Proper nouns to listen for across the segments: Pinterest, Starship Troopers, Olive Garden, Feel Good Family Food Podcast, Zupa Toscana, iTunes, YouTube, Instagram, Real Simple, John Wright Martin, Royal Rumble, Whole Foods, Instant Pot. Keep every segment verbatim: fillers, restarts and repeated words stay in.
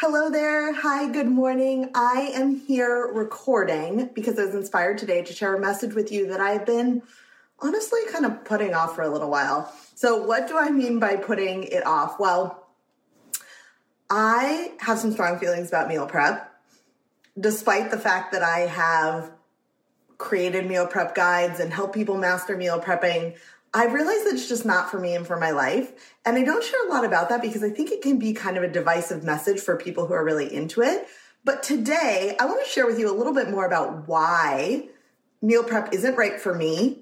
Hello there. Hi, good morning. I am here recording because I was inspired today to share a message with you that I've been honestly kind of putting off for a little while. So what do I mean by putting it off? Well, I have some strong feelings about meal prep, despite the fact that I have created meal prep guides and helped people master meal prepping. I realize that it's just not for me and for my life. And I don't share a lot about that because I think it can be kind of a divisive message for people who are really into it. But today, I want to share with you a little bit more about why meal prep isn't right for me,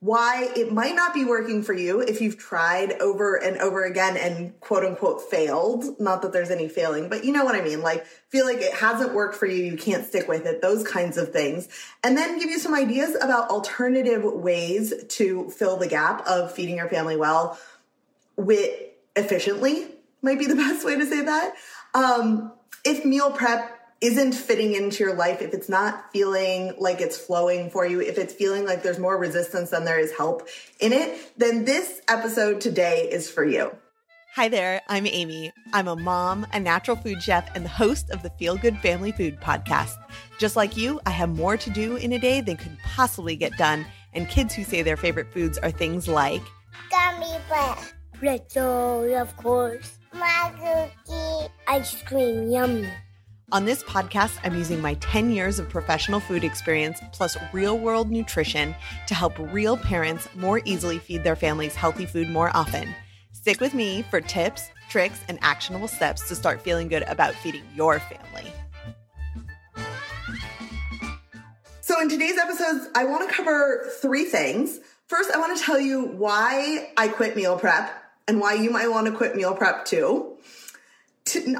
why it might not be working for you if you've tried over and over again and quote unquote failed. Not that there's any failing, but you know what I mean? Like, feel like it hasn't worked for you, you can't stick with it, those kinds of things. And then give you some ideas about alternative ways to fill the gap of feeding your family well with efficiently, might be the best way to say that. Um, if meal prep isn't fitting into your life, if it's not feeling like it's flowing for you, if it's feeling like there's more resistance than there is help in it, then this episode today is for you. Hi there, I'm Amy. I'm a mom, a natural food chef, and the host of the Feel Good Family Food Podcast. Just like you, I have more to do in a day than could possibly get done, and kids who say their favorite foods are things like gummy bears, pretzel, of course, my cookie, ice cream, yummy. On this podcast, I'm using my ten years of professional food experience plus real-world nutrition to help real parents more easily feed their families healthy food more often. Stick with me for tips, tricks, and actionable steps to start feeling good about feeding your family. So in today's episode, I want to cover three things. First, I want to tell you why I quit meal prep and why you might want to quit meal prep too.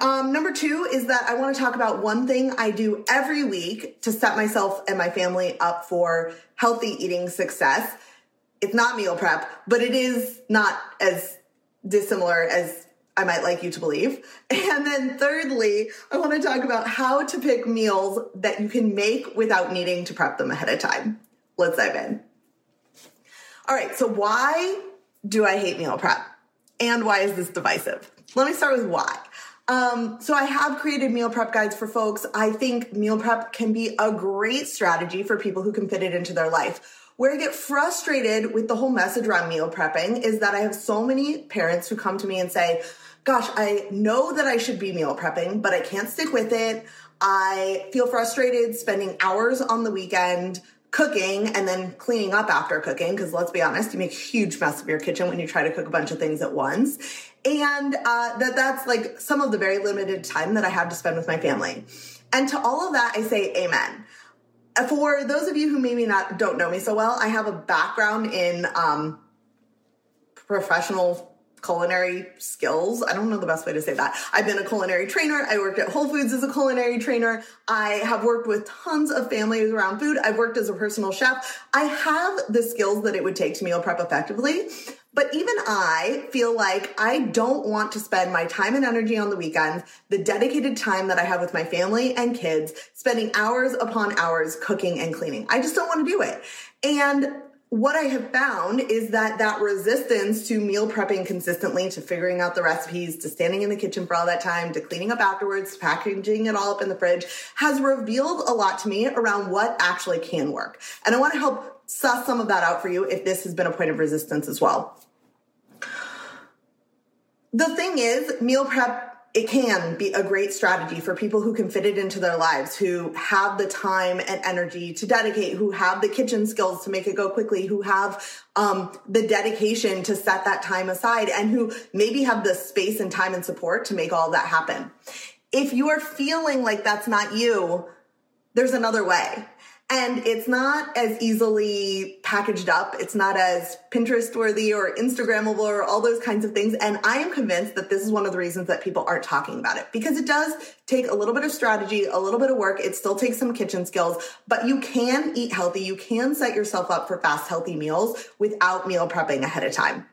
Um, number two is that I want to talk about one thing I do every week to set myself and my family up for healthy eating success. It's not meal prep, but it is not as dissimilar as I might like you to believe. And then thirdly, I want to talk about how to pick meals that you can make without needing to prep them ahead of time. Let's dive in. All right, so why do I hate meal prep? And why is this divisive? Let me start with why. Um, so I have created meal prep guides for folks. I think meal prep can be a great strategy for people who can fit it into their life. Where I get frustrated with the whole message around meal prepping is that I have so many parents who come to me and say, gosh, I know that I should be meal prepping, but I can't stick with it. I feel frustrated spending hours on the weekend cooking and then cleaning up after cooking, because let's be honest, you make a huge mess of your kitchen when you try to cook a bunch of things at once. And uh, that that's like some of the very limited time that I have to spend with my family. And to all of that, I say amen. For those of you who maybe not don't know me so well, I have a background in um, professional culinary skills. I don't know the best way to say that. I've been a culinary trainer. I worked at Whole Foods as a culinary trainer. I have worked with tons of families around food. I've worked as a personal chef. I have the skills that it would take to meal prep effectively. But even I feel like I don't want to spend my time and energy on the weekends, the dedicated time that I have with my family and kids, spending hours upon hours cooking and cleaning. I just don't want to do it. And what I have found is that that resistance to meal prepping consistently, to figuring out the recipes, to standing in the kitchen for all that time, to cleaning up afterwards, to packaging it all up in the fridge, has revealed a lot to me around what actually can work. And I want to help suss some of that out for you if this has been a point of resistance as well. The thing is, meal prep, it can be a great strategy for people who can fit it into their lives, who have the time and energy to dedicate, who have the kitchen skills to make it go quickly, who have um, the dedication to set that time aside, and who maybe have the space and time and support to make all that happen. If you are feeling like that's not you, there's another way. And it's not as easily packaged up. It's not as Pinterest worthy or Instagrammable or all those kinds of things. And I am convinced that this is one of the reasons that people aren't talking about it, because it does take a little bit of strategy, a little bit of work. It still takes some kitchen skills, but you can eat healthy. You can set yourself up for fast, healthy meals without meal prepping ahead of time.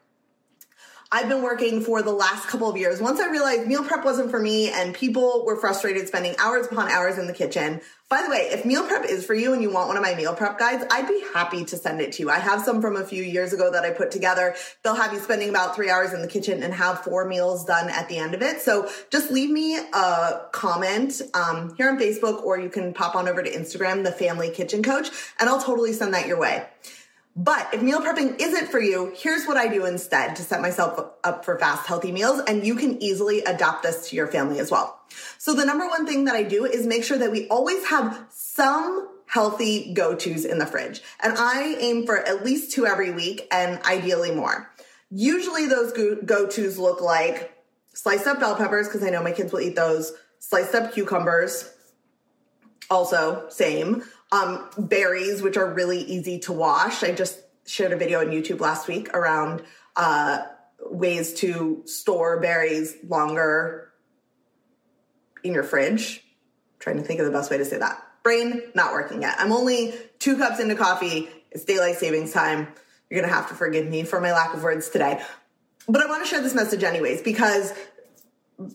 I've been working for the last couple of years. Once I realized meal prep wasn't for me and people were frustrated spending hours upon hours in the kitchen. By the way, if meal prep is for you and you want one of my meal prep guides, I'd be happy to send it to you. I have some from a few years ago that I put together. They'll have you spending about three hours in the kitchen and have four meals done at the end of it. So just leave me a comment um, here on Facebook, or you can pop on over to Instagram, The Family Kitchen Coach, and I'll totally send that your way. But if meal prepping isn't for you, here's what I do instead to set myself up for fast, healthy meals. And you can easily adopt this to your family as well. So the number one thing that I do is make sure that we always have some healthy go-tos in the fridge. And I aim for at least two every week and ideally more. Usually those go-tos look like sliced up bell peppers, because I know my kids will eat those, sliced up cucumbers, also same. Um, berries, which are really easy to wash. I just shared a video on YouTube last week around uh, ways to store berries longer in your fridge. I'm trying to think of the best way to say that. Brain, not working yet. I'm only two cups into coffee. It's daylight savings time. You're going to have to forgive me for my lack of words today. But I want to share this message anyways, because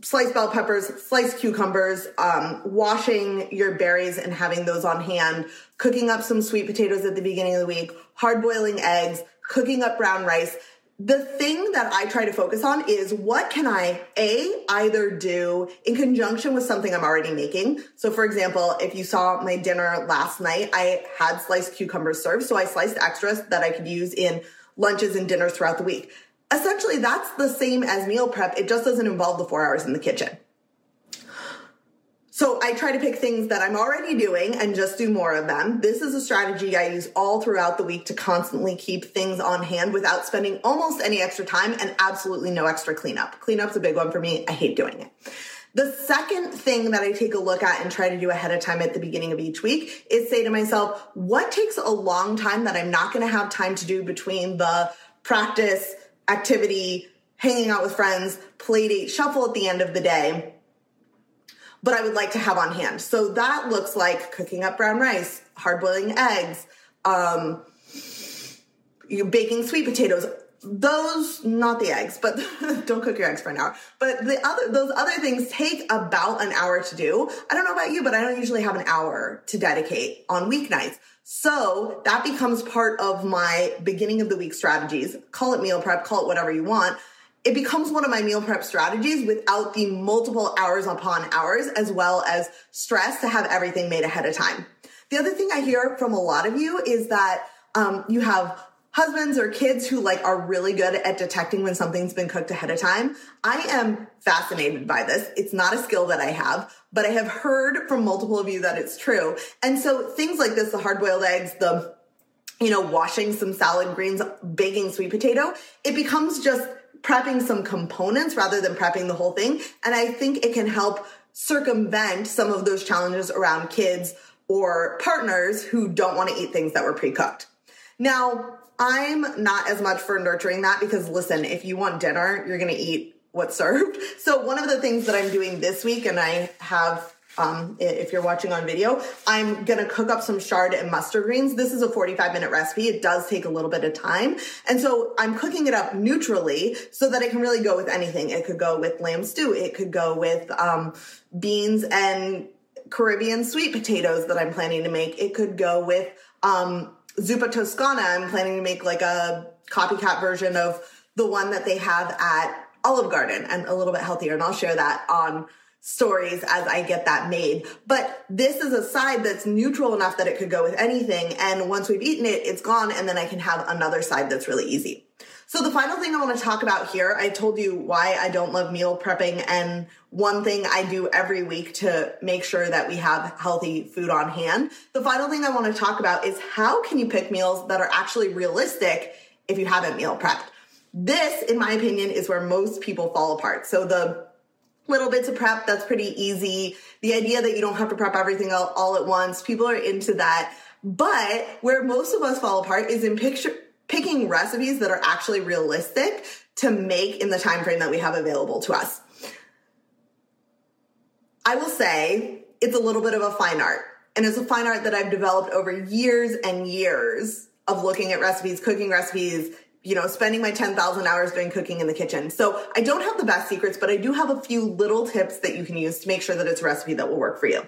sliced bell peppers, sliced cucumbers, um, washing your berries and having those on hand, cooking up some sweet potatoes at the beginning of the week, hard boiling eggs, cooking up brown rice. The thing that I try to focus on is what can I A, either do in conjunction with something I'm already making. So for example, if you saw my dinner last night, I had sliced cucumbers served. So I sliced extras that I could use in lunches and dinners throughout the week. Essentially, that's the same as meal prep. It just doesn't involve the four hours in the kitchen. So I try to pick things that I'm already doing and just do more of them. This is a strategy I use all throughout the week to constantly keep things on hand without spending almost any extra time and absolutely no extra cleanup. Cleanup's a big one for me. I hate doing it. The second thing that I take a look at and try to do ahead of time at the beginning of each week is say to myself, what takes a long time that I'm not going to have time to do between the practice, activity, hanging out with friends, play date, shuffle at the end of the day, but I would like to have on hand. So that looks like cooking up brown rice, hard boiling eggs, um, baking sweet potatoes. Those, not the eggs, but don't cook your eggs for an hour. But the other, those other things take about an hour to do. I don't know about you, but I don't usually have an hour to dedicate on weeknights. So that becomes part of my beginning of the week strategies. Call it meal prep, call it whatever you want. It becomes one of my meal prep strategies without the multiple hours upon hours, as well as stress to have everything made ahead of time. The other thing I hear from a lot of you is that um, you have husbands or kids who like are really good at detecting when something's been cooked ahead of time. I am fascinated by this. It's not a skill that I have, but I have heard from multiple of you that it's true. And so things like this, the hard boiled eggs, the, you know, washing some salad greens, baking sweet potato, it becomes just prepping some components rather than prepping the whole thing. And I think it can help circumvent some of those challenges around kids or partners who don't want to eat things that were pre-cooked. Now, I'm not as much for nurturing that because, listen, if you want dinner, you're going to eat what's served. So one of the things that I'm doing this week, and I have, um, if you're watching on video, I'm going to cook up some chard and mustard greens. This is a forty-five minute recipe. It does take a little bit of time. And so I'm cooking it up neutrally so that it can really go with anything. It could go with lamb stew. It could go with um, beans and Caribbean sweet potatoes that I'm planning to make. It could go with um Zupa Toscana. I'm planning to make like a copycat version of the one that they have at Olive Garden and a little bit healthier. And I'll share that on stories as I get that made. But this is a side that's neutral enough that it could go with anything. And once we've eaten it, it's gone. And then I can have another side that's really easy. So the final thing I want to talk about here, I told you why I don't love meal prepping. And one thing I do every week to make sure that we have healthy food on hand. The final thing I want to talk about is how can you pick meals that are actually realistic if you haven't meal prepped? This, in my opinion, is where most people fall apart. So the little bits of prep, that's pretty easy. The idea that you don't have to prep everything all, all at once, people are into that. But where most of us fall apart is in picture picking recipes that are actually realistic to make in the time frame that we have available to us. I will say it's a little bit of a fine art, and it's a fine art that I've developed over years and years of looking at recipes, cooking recipes, you know, spending my ten thousand hours doing cooking in the kitchen. So I don't have the best secrets, but I do have a few little tips that you can use to make sure that it's a recipe that will work for you.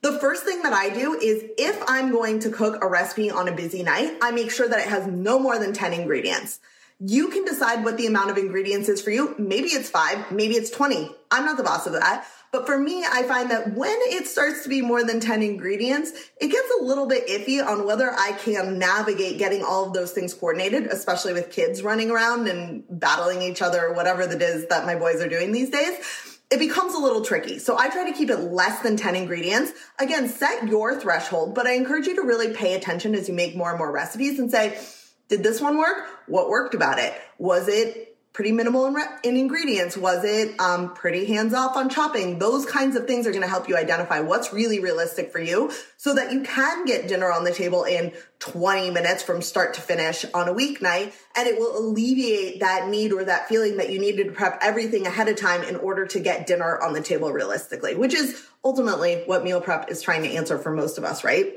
The first thing that I do is if I'm going to cook a recipe on a busy night, I make sure that it has no more than ten ingredients. You can decide what the amount of ingredients is for you. Maybe it's five, maybe it's twenty. I'm not the boss of that. But for me, I find that when it starts to be more than ten ingredients, it gets a little bit iffy on whether I can navigate getting all of those things coordinated, especially with kids running around and battling each other or whatever it is that my boys are doing these days. It becomes a little tricky. So I try to keep it less than ten ingredients. Again, set your threshold, but I encourage you to really pay attention as you make more and more recipes and say, did this one work? What worked about it? Was it pretty minimal in, re- in ingredients? Was it um, pretty hands-off on chopping? Those kinds of things are going to help you identify what's really realistic for you so that you can get dinner on the table in twenty minutes from start to finish on a weeknight. And it will alleviate that need or that feeling that you needed to prep everything ahead of time in order to get dinner on the table realistically, which is ultimately what meal prep is trying to answer for most of us, right?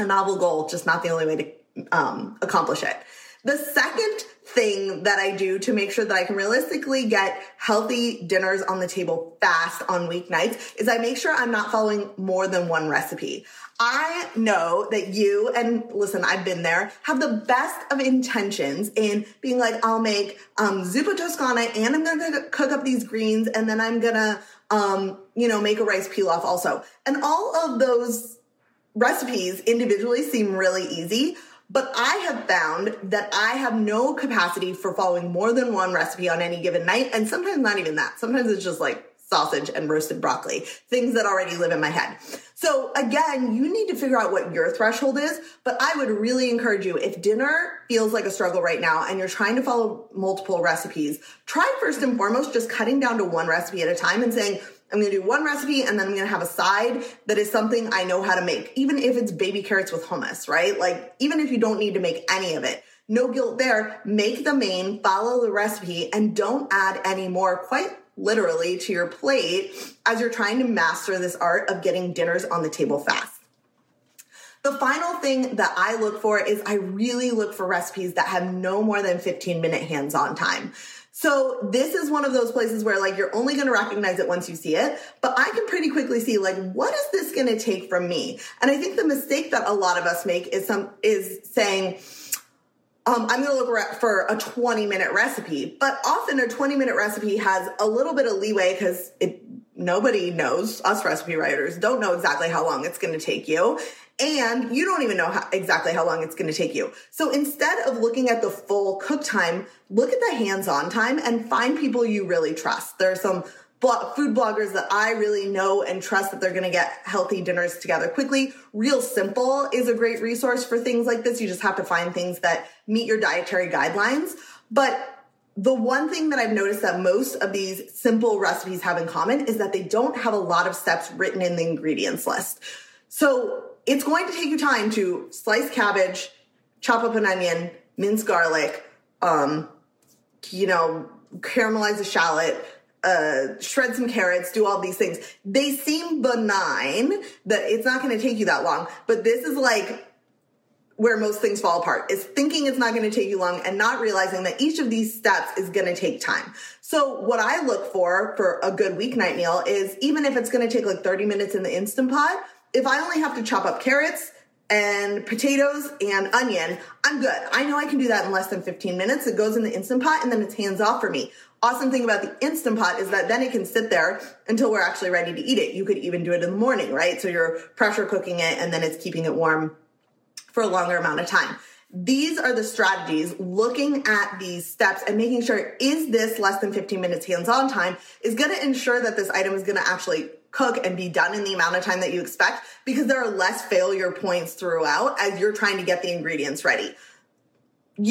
A novel goal, just not the only way to Um, accomplish it. The second thing that I do to make sure that I can realistically get healthy dinners on the table fast on weeknights is I make sure I'm not following more than one recipe. I know that you, and listen, I've been there, have the best of intentions in being like, I'll make um, Zupa Toscana and I'm going to cook up these greens and then I'm going to, um, you know, make a rice pilaf also. And all of those recipes individually seem really easy, but I have found that I have no capacity for following more than one recipe on any given night. And sometimes not even that. Sometimes it's just like sausage and roasted broccoli, things that already live in my head. So again, you need to figure out what your threshold is, but I would really encourage you, if dinner feels like a struggle right now and you're trying to follow multiple recipes, try first and foremost just cutting down to one recipe at a time and saying, I'm going to do one recipe and then I'm going to have a side that is something I know how to make, even if it's baby carrots with hummus, right? Like even if you don't need to make any of it, no guilt there, make the main, follow the recipe and don't add any more quite literally to your plate as you're trying to master this art of getting dinners on the table fast. The final thing that I look for is I really look for recipes that have no more than fifteen minute hands-on time. So this is one of those places where like you're only going to recognize it once you see it, but I can pretty quickly see like, what is this going to take from me? And I think the mistake that a lot of us make is some is saying, Um, I'm going to look for a twenty minute recipe, but often a twenty minute recipe has a little bit of leeway because it, nobody knows, us recipe writers don't know exactly how long it's going to take you. And you don't even know how, exactly how long it's going to take you. So instead of looking at the full cook time, look at the hands-on time and find people you really trust. There are some blog, food bloggers that I really know and trust that they're going to get healthy dinners together quickly. Real Simple is a great resource for things like this. You just have to find things that meet your dietary guidelines. But the one thing that I've noticed that most of these simple recipes have in common is that they don't have a lot of steps written in the ingredients list. So it's going to take you time to slice cabbage, chop up an onion, mince garlic, um, you know, caramelize a shallot, uh, shred some carrots, do all these things. They seem benign, that it's not going to take you that long, but this is like where most things fall apart, is thinking it's not going to take you long and not realizing that each of these steps is going to take time. So what I look for for a good weeknight meal is, even if it's going to take like thirty minutes in the Instant Pot, if I only have to chop up carrots and potatoes and onion, I'm good. I know I can do that in less than fifteen minutes. It goes in the Instant Pot and then it's hands off for me. Awesome thing about the Instant Pot is that then it can sit there until we're actually ready to eat it. You could even do it in the morning, right? So you're pressure cooking it and then it's keeping it warm for a longer amount of time. These are the strategies, looking at these steps and making sure, is this less than fifteen minutes hands-on time is going to ensure that this item is going to actually cook and be done in the amount of time that you expect, because there are less failure points throughout as you're trying to get the ingredients ready.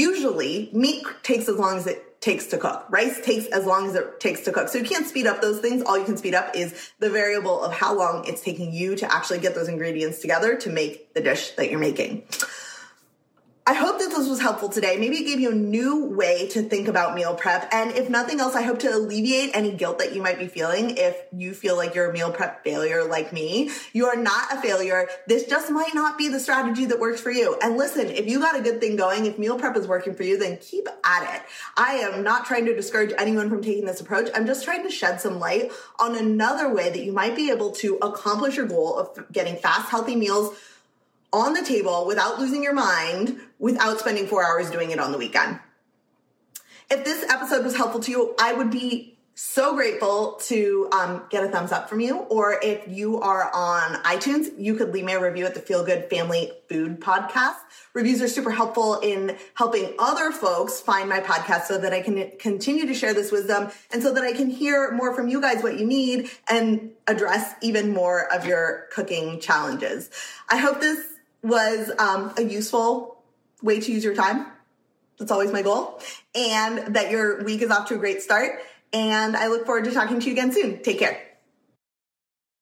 Usually, meat takes as long as it takes to cook. Rice takes as long as it takes to cook. So you can't speed up those things. All you can speed up is the variable of how long it's taking you to actually get those ingredients together to make the dish that you're making. I hope that this was helpful today. Maybe it gave you a new way to think about meal prep. And if nothing else, I hope to alleviate any guilt that you might be feeling if you feel like you're a meal prep failure like me. You are not a failure. This just might not be the strategy that works for you. And listen, if you got a good thing going, if meal prep is working for you, then keep at it. I am not trying to discourage anyone from taking this approach. I'm just trying to shed some light on another way that you might be able to accomplish your goal of getting fast, healthy meals on the table without losing your mind, without spending four hours doing it on the weekend. If this episode was helpful to you, I would be so grateful to um, get a thumbs up from you. Or if you are on iTunes, you could leave me a review at the Feel Good Family Food Podcast. Reviews are super helpful in helping other folks find my podcast so that I can continue to share this wisdom and so that I can hear more from you guys what you need and address even more of your cooking challenges. I hope this was um, a useful way to use your time. That's always my goal. And that your week is off to a great start. And I look forward to talking to you again soon. Take care.